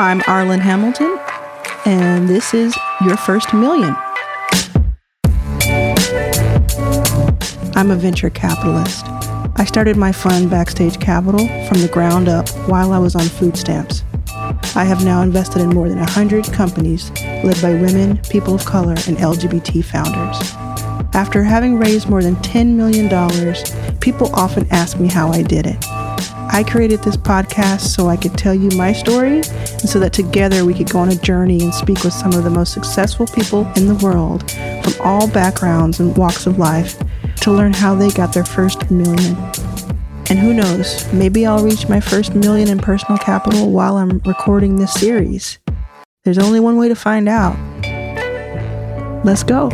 I'm Arlen Hamilton, and this is Your First Million. I'm a venture capitalist. I started my fund Backstage Capital from the ground up while I was on food stamps. I have now invested in more than 100 companies led by women, people of color, and LGBT founders. After having raised more than $10 million, people often ask me how I did it. I created this podcast so I could tell you my story and so that together we could go on a journey and speak with some of the most successful people in the world from all backgrounds and walks of life to learn how they got their first million. And who knows, maybe I'll reach my first million in personal capital while I'm recording this series. There's only one way to find out. Let's go.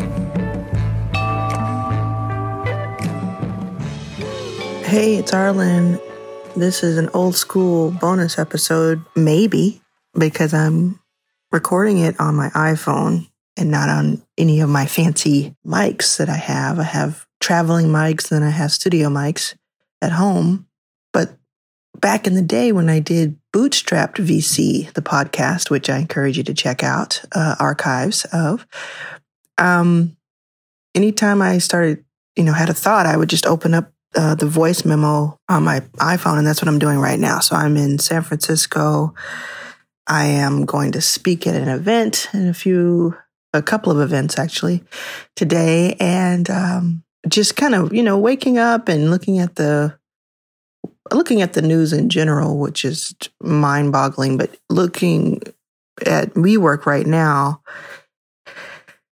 Hey, it's Arlen. This is an old school bonus episode, maybe, because I'm recording it on my iPhone and not on any of my fancy mics that I have. I have traveling mics, then I have studio mics at home. But back in the day when I did Bootstrapped VC, the podcast, which I encourage you to check out, archives of, anytime I started, had a thought, I would just open up the voice memo on my iPhone, and that's what I'm doing right now. So I'm in San Francisco. I am going to speak at an event in a couple of events actually today, and just kind of waking up and looking at the news in general, which is mind-boggling. But looking at WeWork right now,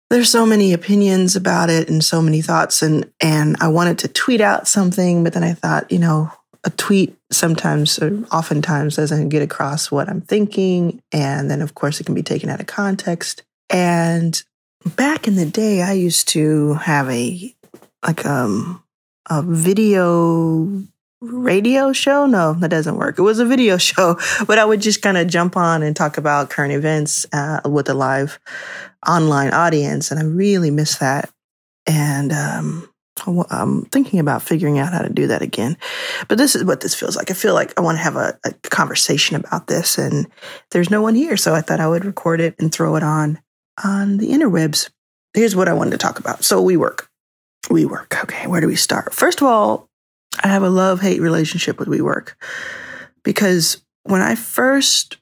there's so many opinions about it and so many thoughts, and I wanted to tweet out something, but then I thought, a tweet sometimes or oftentimes doesn't get across what I'm thinking, and then of course it can be taken out of context. And back in the day, I used to have a video radio show. No, that doesn't work. It was a video show, but I would just kind of jump on and talk about current events with a live online audience, and I really miss that. And I'm thinking about figuring out how to do that again. But this is what this feels like. I feel like I want to have a conversation about this, and there's no one here, so I thought I would record it and throw it on the interwebs. Here's what I wanted to talk about. So WeWork. Okay, where do we start? First of all, I have a love-hate relationship with WeWork, because when I first,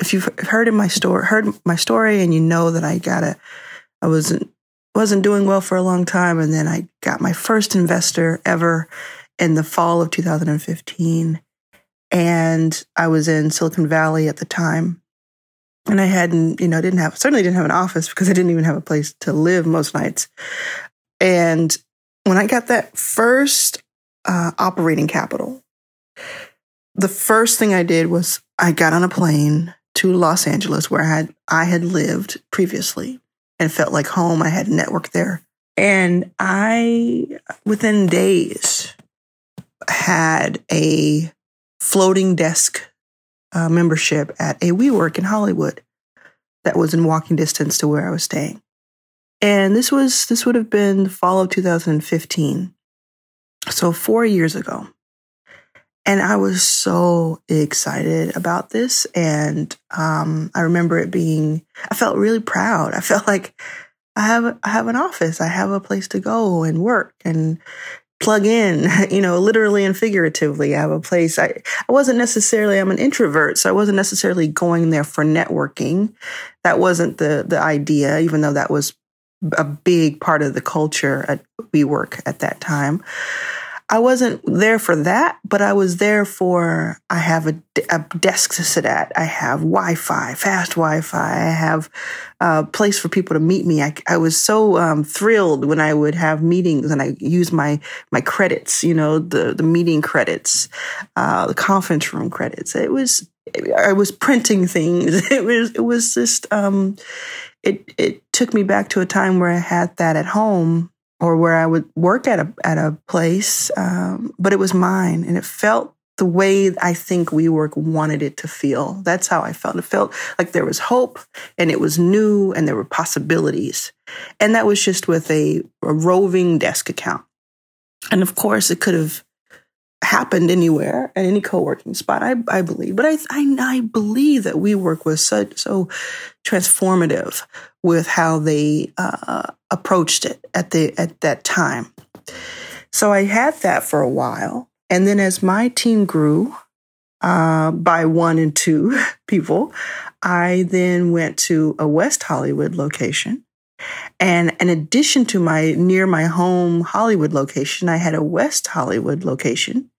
if you've heard my story, and that I wasn't doing well for a long time, and then I got my first investor ever in the fall of 2015, and I was in Silicon Valley at the time, and I hadn't, didn't have an office because I didn't even have a place to live most nights. And when I got that first operating capital, the first thing I did was I got on a plane to Los Angeles, where I had lived previously and felt like home. I had networked there. And I, within days, had a floating desk membership at a WeWork in Hollywood that was in walking distance to where I was staying. And this would have been the fall of 2015, so 4 years ago. And I was so excited about this. And I remember I felt really proud. I felt like I have an office. I have a place to go and work and plug in, literally and figuratively. I have a place. I'm an introvert, so I wasn't necessarily going there for networking. That wasn't the idea, even though that was a big part of the culture at WeWork at that time. I wasn't there for that, but I was there for, I have a desk to sit at. I have Wi-Fi, fast Wi-Fi. I have a place for people to meet me. I was so thrilled when I would have meetings and I used my credits, the meeting credits, the conference room credits. I was printing things. It was just, it took me back to a time where I had that at home, or where I would work at a place, but it was mine, and it felt the way I think WeWork wanted it to feel. That's how I felt. It felt like there was hope, and it was new, and there were possibilities, and that was just with a roving desk account. And of course, it could have happened anywhere in any co-working spot, I believe. But I believe that WeWork was so transformative with how they approached it at that time. So I had that for a while. And then as my team grew by one and two people, I then went to a West Hollywood location. And in addition to near my home Hollywood location, I had a West Hollywood location.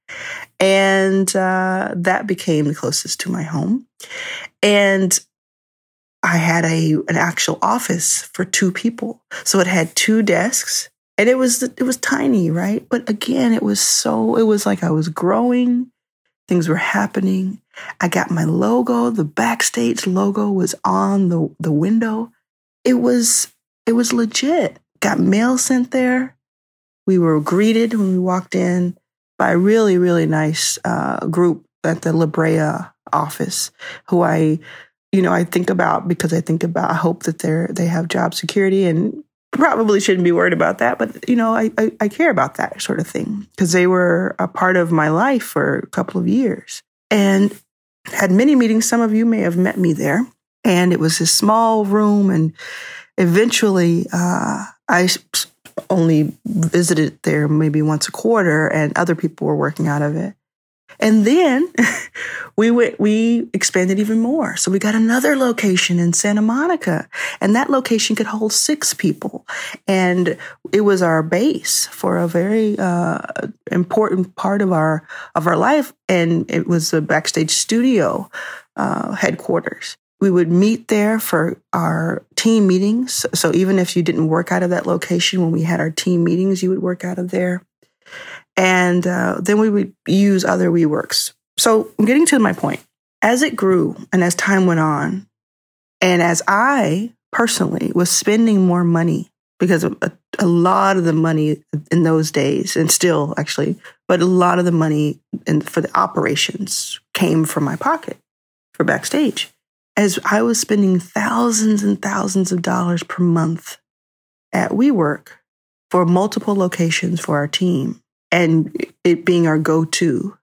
And that became the closest to my home. And I had an actual office for two people. So it had two desks. And it was tiny, right? But again, it was like I was growing. Things were happening. I got my logo. The Backstage logo was on the window. It was legit. Got mail sent there. We were greeted when we walked in by a really, really nice group at the La Brea office, who I think about because I hope that they have job security and probably shouldn't be worried about that, but I care about that sort of thing because they were a part of my life for a couple of years and had many meetings. Some of you may have met me there, and it was this small room. And eventually, I only visited there maybe once a quarter, and other people were working out of it. And then we expanded even more. So we got another location in Santa Monica, and that location could hold six people. And it was our base for a very important part of our life. And it was a Backstage studio headquarters. We would meet there for our team meetings. So even if you didn't work out of that location, when we had our team meetings, you would work out of there. And then we would use other WeWorks. So I'm getting to my point. As it grew and as time went on, and as I personally was spending more money, because a lot of the money in those days, and still actually, but a lot of the money for the operations came from my pocket for Backstage. As I was spending thousands and thousands of dollars per month at WeWork for multiple locations for our team, and it being our go-to,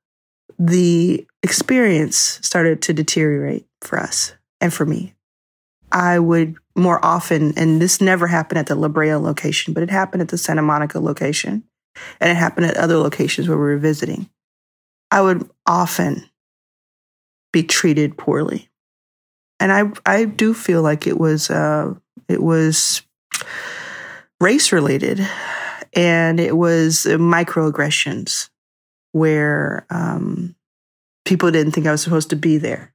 the experience started to deteriorate for us and for me. I would more often, and this never happened at the La Brea location, but it happened at the Santa Monica location, and it happened at other locations where we were visiting. I would often be treated poorly. And I do feel like it was race-related. And it was microaggressions where people didn't think I was supposed to be there.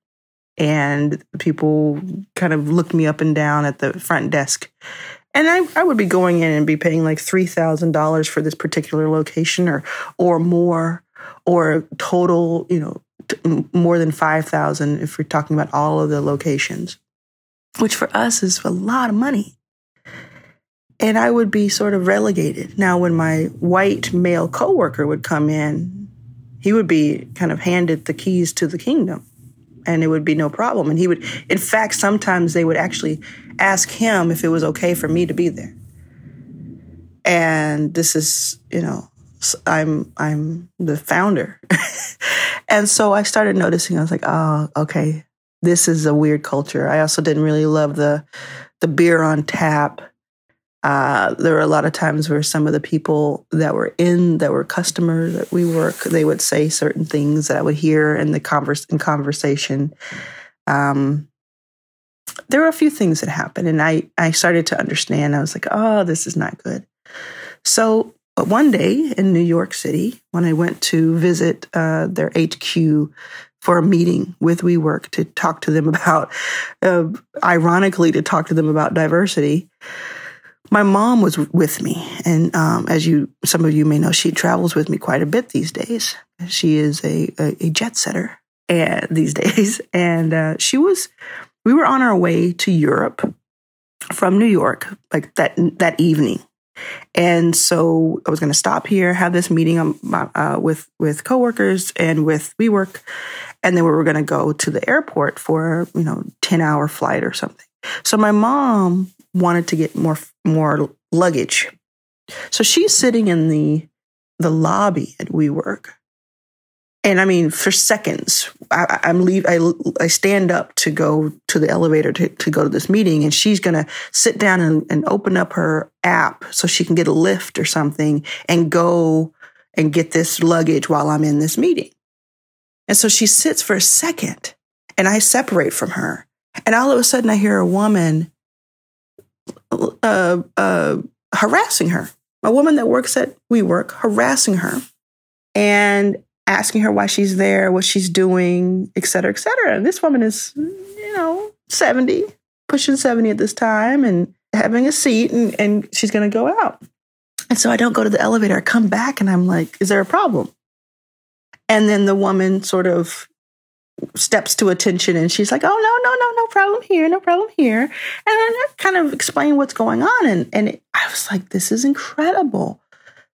And people kind of looked me up and down at the front desk. And I would be going in and be paying like $3,000 for this particular location or more, or total, more than $5,000 if we're talking about all of the locations, which for us is a lot of money. And I would be sort of relegated. Now, when my white male coworker would come in, he would be kind of handed the keys to the kingdom, and it would be no problem. And he would, in fact, sometimes they would actually ask him if it was okay for me to be there. And this is, I'm the founder. And so I started noticing, I was like, oh, okay, this is a weird culture. I also didn't really love the beer on tap. There were a lot of times where some of the people that were customers at WeWork, they would say certain things that I would hear in the conversation. There were a few things that happened, and I started to understand. I was like, oh, this is not good. So one day in New York City, when I went to visit their HQ for a meeting with WeWork to talk to them about, ironically, to talk to them about diversity, my mom was with me, and as some of you may know, she travels with me quite a bit these days. She is a jet setter these days, and we were on our way to Europe from New York, like that evening, and so I was going to stop here, have this meeting with coworkers and with WeWork, and then we were going to go to the airport for 10-hour flight or something. So my mom wanted to get more luggage. So she's sitting in the lobby at WeWork And I mean, for seconds, I stand up to go to the elevator to go to this meeting, and she's going to sit down and open up her app so she can get a lift or something and go and get this luggage while I'm in this meeting. And so she sits for a second, and I separate from her. And all of a sudden, I hear a woman harassing her, a woman that works at WeWork, harassing her and asking her why she's there, what she's doing, et cetera, et cetera. And this woman is, 70, pushing 70 at this time and having a seat, and she's going to go out. And so I don't go to the elevator. I come back and I'm like, is there a problem? And then the woman sort of steps to attention and she's like, oh, no problem here, no problem here. And then I kind of explain what's going on. And I was like, this is incredible.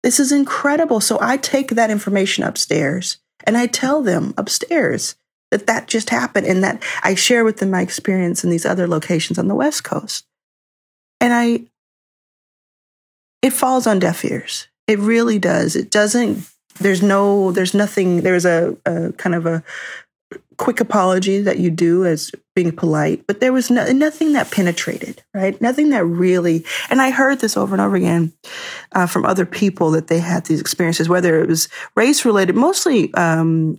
This is incredible. So I take that information upstairs and I tell them upstairs that just happened, and that I share with them my experience in these other locations on the West Coast. And it falls on deaf ears. It really does. It doesn't. There's a kind of a quick apology that you do as being polite, but there was nothing that penetrated, right? Nothing that really, and I heard this over and over again from other people that they had these experiences, whether it was race related, mostly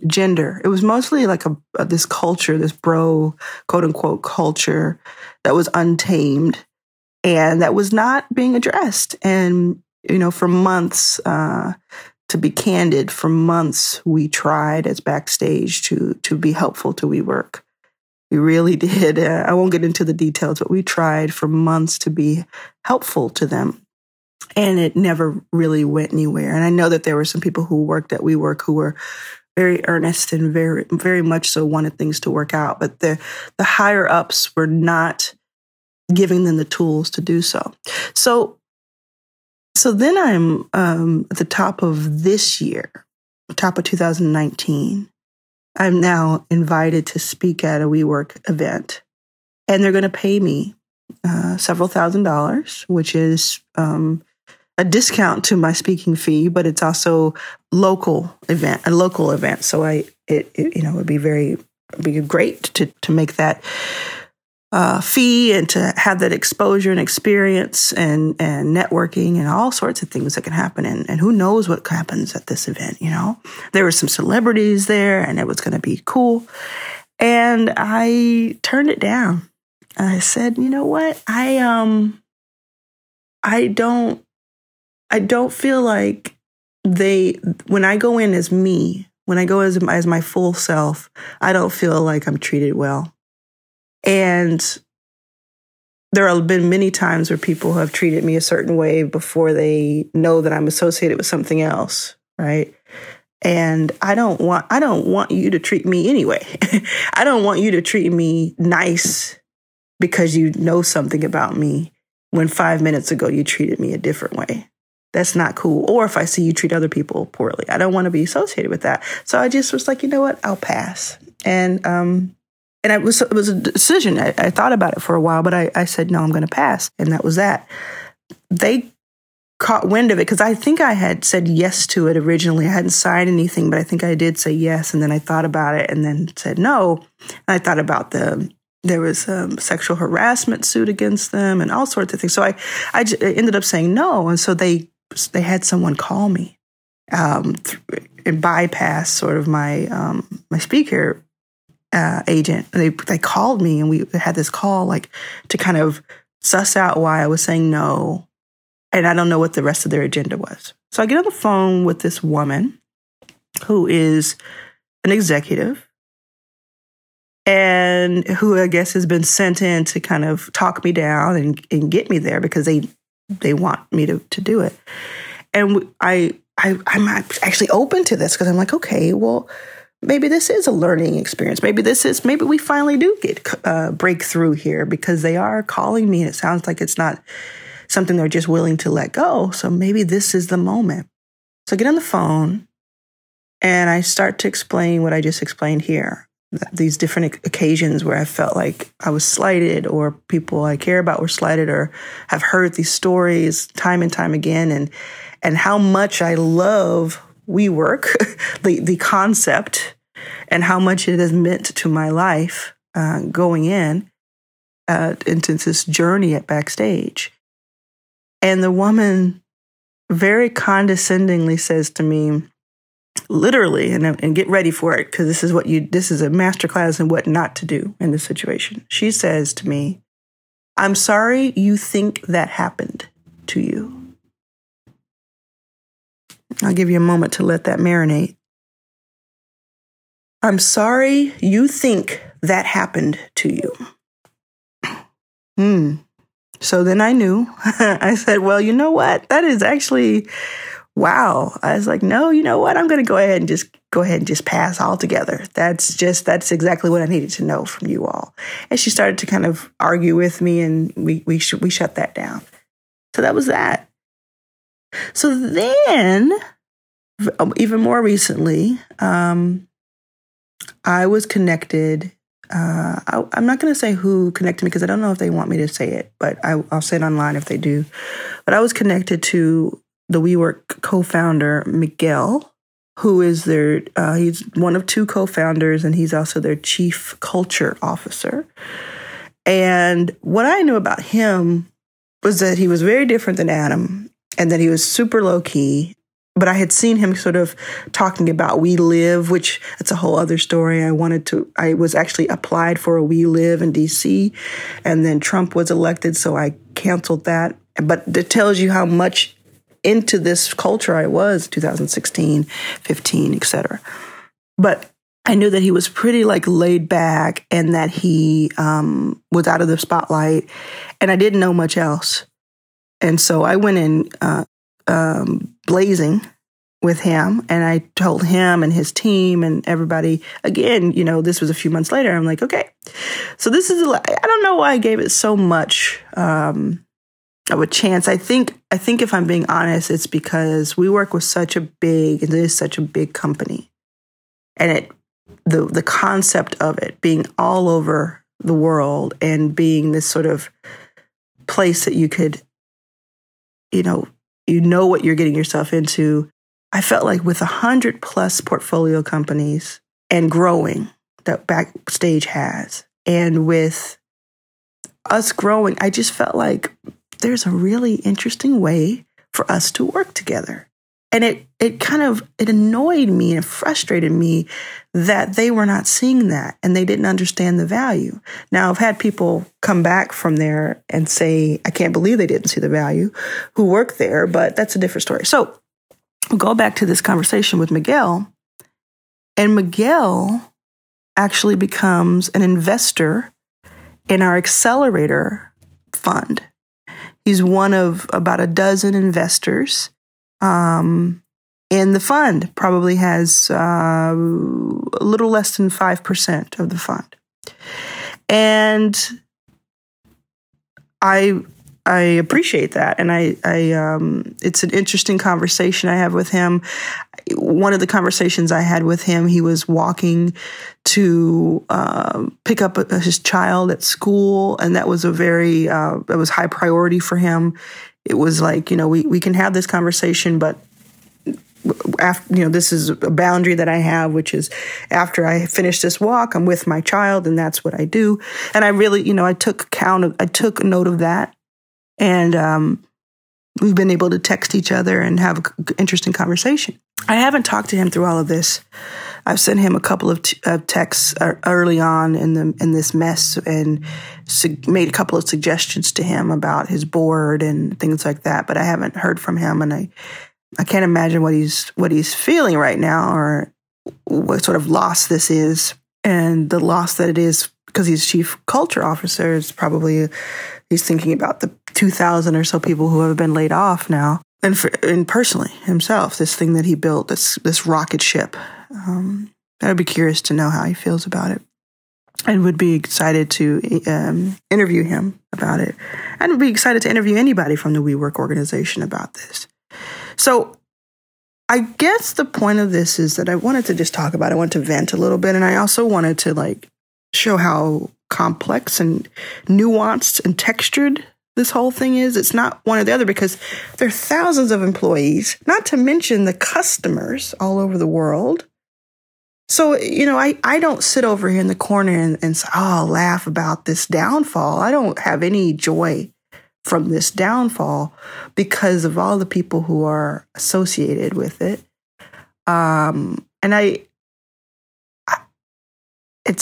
gender. It was mostly like this culture, this bro, quote unquote culture that was untamed and that was not being addressed. And, for months, to be candid, for months, we tried as Backstage to be helpful to WeWork. We really did. I won't get into the details, but we tried for months to be helpful to them. And it never really went anywhere. And I know that there were some people who worked at WeWork who were very earnest and very, very much so wanted things to work out. But the higher ups were not giving them the tools to do so. So then I'm at the top of this year, top of 2019. I'm now invited to speak at a WeWork event, and they're going to pay me several $1,000s, which is a discount to my speaking fee, but it's also a local event. So it would be great to make that fee and to have that exposure and experience and networking and all sorts of things that can happen. And who knows what happens at this event, There were some celebrities there and it was going to be cool. And I turned it down. I said, you know what? I don't feel like when I go in as me, when I go as my full self, I don't feel like I'm treated well. And there have been many times where people have treated me a certain way before they know that I'm associated with something else, right? And I don't want you to treat me anyway. I don't want you to treat me nice because you know something about me when 5 minutes ago you treated me a different way. That's not cool. Or if I see you treat other people poorly, I don't want to be associated with that. So I just was like, you know what? I'll pass. And it was a decision. I thought about it for a while, but I said, no, I'm going to pass. And that was that. They caught wind of it because I think I had said yes to it originally. I hadn't signed anything, but I think I did say yes. And then I thought about it and then said no. And I thought about there was sexual harassment suit against them and all sorts of things. So I ended up saying no. And so they had someone call me and bypass sort of my speaker agent. They called me and we had this call like to kind of suss out why I was saying no. And I don't know what the rest of their agenda was. So I get on the phone with this woman who is an executive and who I guess has been sent in to kind of talk me down and get me there because they want me to do it. And I'm actually open to this because I'm like, okay, well, maybe this is a learning experience. Maybe we finally do get breakthrough here because they are calling me and it sounds like it's not something they're just willing to let go. So maybe this is the moment. So I get on the phone and I start to explain what I just explained here. These different occasions where I felt like I was slighted or people I care about were slighted or have heard these stories time and time again and how much I love WeWork, the concept, and how much it has meant to my life going in into this journey at Backstage. And the woman very condescendingly says to me, literally, and get ready for it, because this is a masterclass in what not to do in this situation. She says to me, "I'm sorry you think that happened to you." I'll give you a moment to let that marinate. "I'm sorry you think that happened to you." So then I knew. I said, well, you know what? That is actually, wow. I was like, no, you know what? I'm going to go ahead and just pass altogether. That's exactly what I needed to know from you all. And she started to kind of argue with me, and we shut that down. So that was that. So then, even more recently, I was connected. I'm not going to say who connected me because I don't know if they want me to say it, but I'll say it online if they do. But I was connected to the WeWork co-founder, Miguel, who is their, he's one of two co-founders, and he's also their chief culture officer. And what I knew about him was that he was very different than Adam, and that he was super low-key. But I had seen him sort of talking about WeLive, which that's a whole other story. I was actually applied for a WeLive in DC, and then Trump was elected, so I canceled that. But it tells you how much into this culture I was, 2016, 15, et cetera. But I knew that he was pretty like laid back, and that he was out of the spotlight, and I didn't know much else. And so I went in blazing with him, and I told him and his team and everybody, again, you know, this was a few months later. I'm like, okay, so this is, I don't know why I gave it so much of a chance. I think if I'm being honest, it's because WeWork was such a big company, and the concept of it being all over the world and being this sort of place that you could, you know what you're getting yourself into. I felt like with 100+ portfolio companies and growing that Backstage has, and with us growing, I just felt like there's a really interesting way for us to work together. And it kind of annoyed me and frustrated me that they were not seeing that, and they didn't understand the value. Now, I've had people come back from there and say, I can't believe they didn't see the value, who work there, but that's a different story. So we'll go back to this conversation with Miguel, and Miguel actually becomes an investor in our accelerator fund. He's one of about a dozen investors in the fund, probably has a little less than 5% of the fund. And I appreciate that. And I it's an interesting conversation I have with him. One of the conversations I had with him, he was walking to pick up his child at school, and that was that was high priority for him. It was like, you know, we can have this conversation, but after, you know, this is a boundary that I have, which is after I finish this walk, I'm with my child, and that's what I do. And I really, you know, I took note of that, and we've been able to text each other and have an interesting conversation. I haven't talked to him through all of this. I've sent him a couple of texts early on in this mess, and made a couple of suggestions to him about his board and things like that. But I haven't heard from him, and I can't imagine what he's feeling right now, or what sort of loss this is, and the loss that it is because he's chief culture officer is probably he's thinking about the 2,000 or so people who have been laid off now. And personally, himself, this thing that he built, this rocket ship, I'd be curious to know how he feels about it, and would be excited to interview him about it, and would be excited to interview anybody from the WeWork organization about this. So I guess the point of this is that I wanted to just talk about it. I wanted to vent a little bit, and I also wanted to like show how complex and nuanced and textured this whole thing is. It's not one or the other because there are thousands of employees, not to mention the customers all over the world. So, you know, I don't sit over here in the corner and say, oh, laugh about this downfall. I don't have any joy from this downfall because of all the people who are associated with it. And it's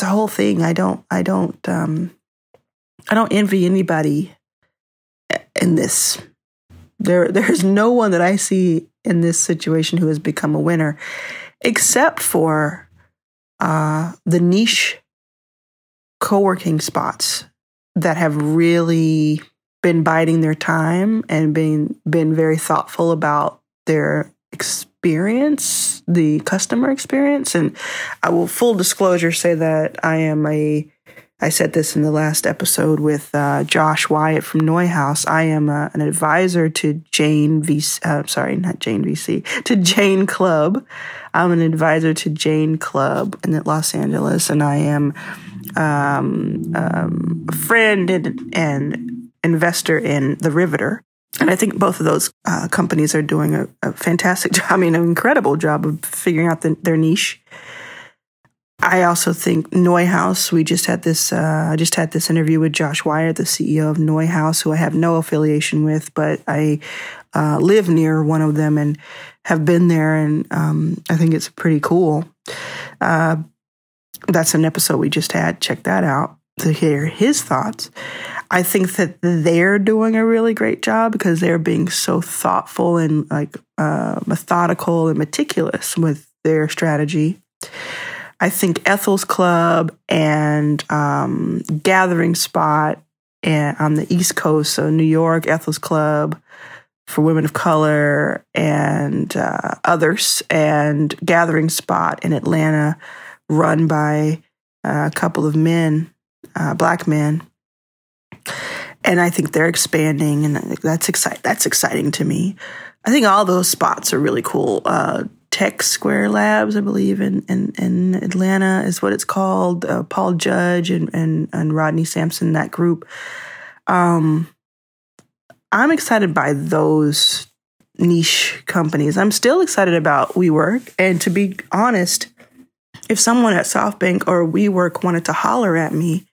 a whole thing. I don't envy anybody in this. There's no one that I see in this situation who has become a winner, except for the niche co-working spots that have really been biding their time and been very thoughtful about their experience, the customer experience. And I will, full disclosure, say that I said this in the last episode with Josh Wyatt from Neuehouse. I am an advisor to Jane Club. I'm an advisor to Jane Club in Los Angeles, and I am a friend and investor in The Riveter. And I think both of those companies are doing a fantastic job, an incredible job of figuring out their niche. I also think Neuehouse, I just had this interview with Josh Wyatt, the CEO of Neuehouse, who I have no affiliation with, but I live near one of them and have been there, and I think it's pretty cool. That's an episode we just had. Check that out to hear his thoughts. I think that they're doing a really great job because they're being so thoughtful and methodical and meticulous with their strategy. I think Ethel's Club and Gathering Spot on the East Coast, so New York, Ethel's Club for women of color and others, and Gathering Spot in Atlanta, run by a couple of men, black men. And I think they're expanding, and that's exciting to me. I think all those spots are really cool. Tech Square Labs, I believe, in Atlanta is what it's called. Paul Judge and Rodney Sampson, that group. I'm excited by those niche companies. I'm still excited about WeWork. And to be honest, if someone at SoftBank or WeWork wanted to holler at me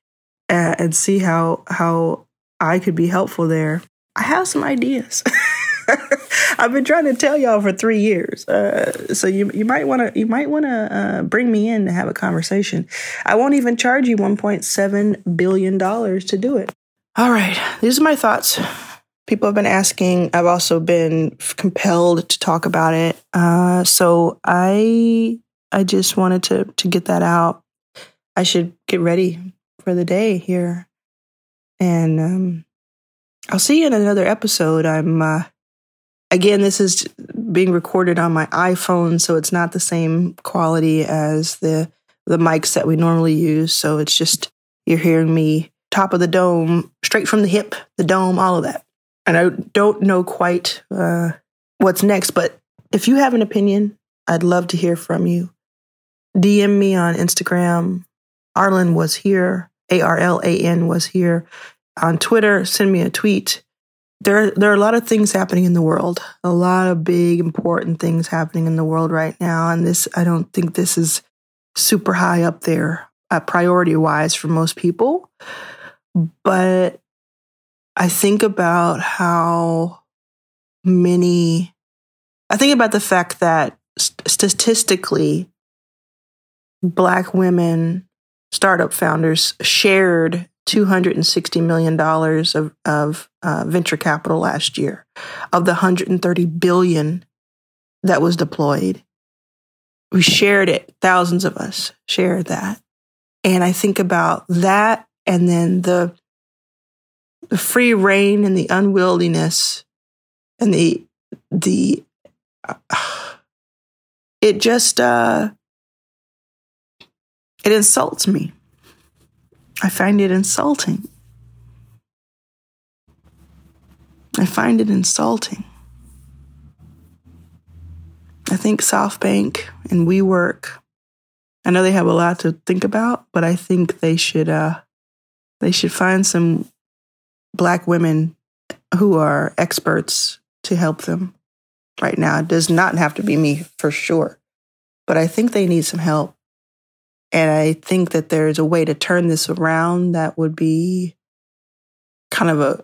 and see how I could be helpful there, I have some ideas. I've been trying to tell y'all for 3 years, so you might want to bring me in to have a conversation. I won't even charge you $1.7 billion to do it. All right, these are my thoughts. People have been asking. I've also been compelled to talk about it, so I just wanted to get that out. I should get ready for the day here, and I'll see you in another episode. Again, this is being recorded on my iPhone, so it's not the same quality as the mics that we normally use. So it's just, you're hearing me top of the dome, straight from the hip, the dome, all of that. And I don't know quite what's next, but if you have an opinion, I'd love to hear from you. DM me on Instagram. Arlen was here. ARLAN was here. On Twitter, send me a tweet. There are a lot of things happening in the world, a lot of big, important things happening in the world right now. And I don't think this is super high up there priority-wise for most people. But I think about the fact that statistically, Black women startup founders shared $260 million of venture capital last year, of the $130 billion that was deployed. We shared it. Thousands of us shared that. And I think about that, and then the free reign and the unwieldiness and it insults me. I find it insulting. I think SoftBank and WeWork, I know they have a lot to think about, but I think they should find some Black women who are experts to help them right now. It does not have to be me for sure, but I think they need some help. And I think that there's a way to turn this around that would be kind of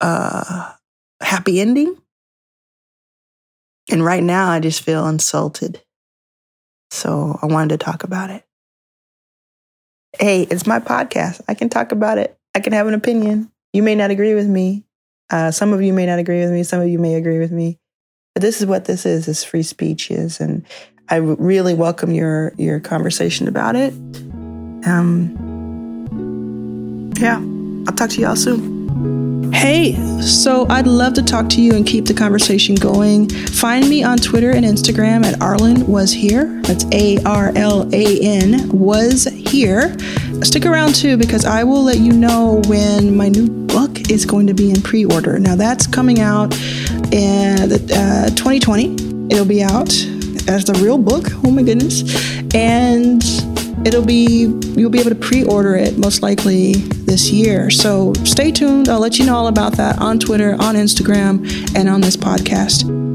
a happy ending. And right now I just feel insulted. So I wanted to talk about it. Hey, it's my podcast. I can talk about it. I can have an opinion. You may not agree with me. Some of you may not agree with me. Some of you may agree with me. But this is what this is. It's free speech is. And I really welcome your conversation about it. Yeah, I'll talk to y'all soon. Hey, so I'd love to talk to you and keep the conversation going. Find me on Twitter and Instagram at Arlen Was Here. That's ARLAN Was Here. Stick around too, because I will let you know when my new book is going to be in pre-order. Now that's coming out in 2020. It'll be out as the real book. Oh my goodness. And you'll be able to pre-order it most likely this year. So stay tuned. I'll let you know all about that on Twitter, on Instagram, and on this podcast.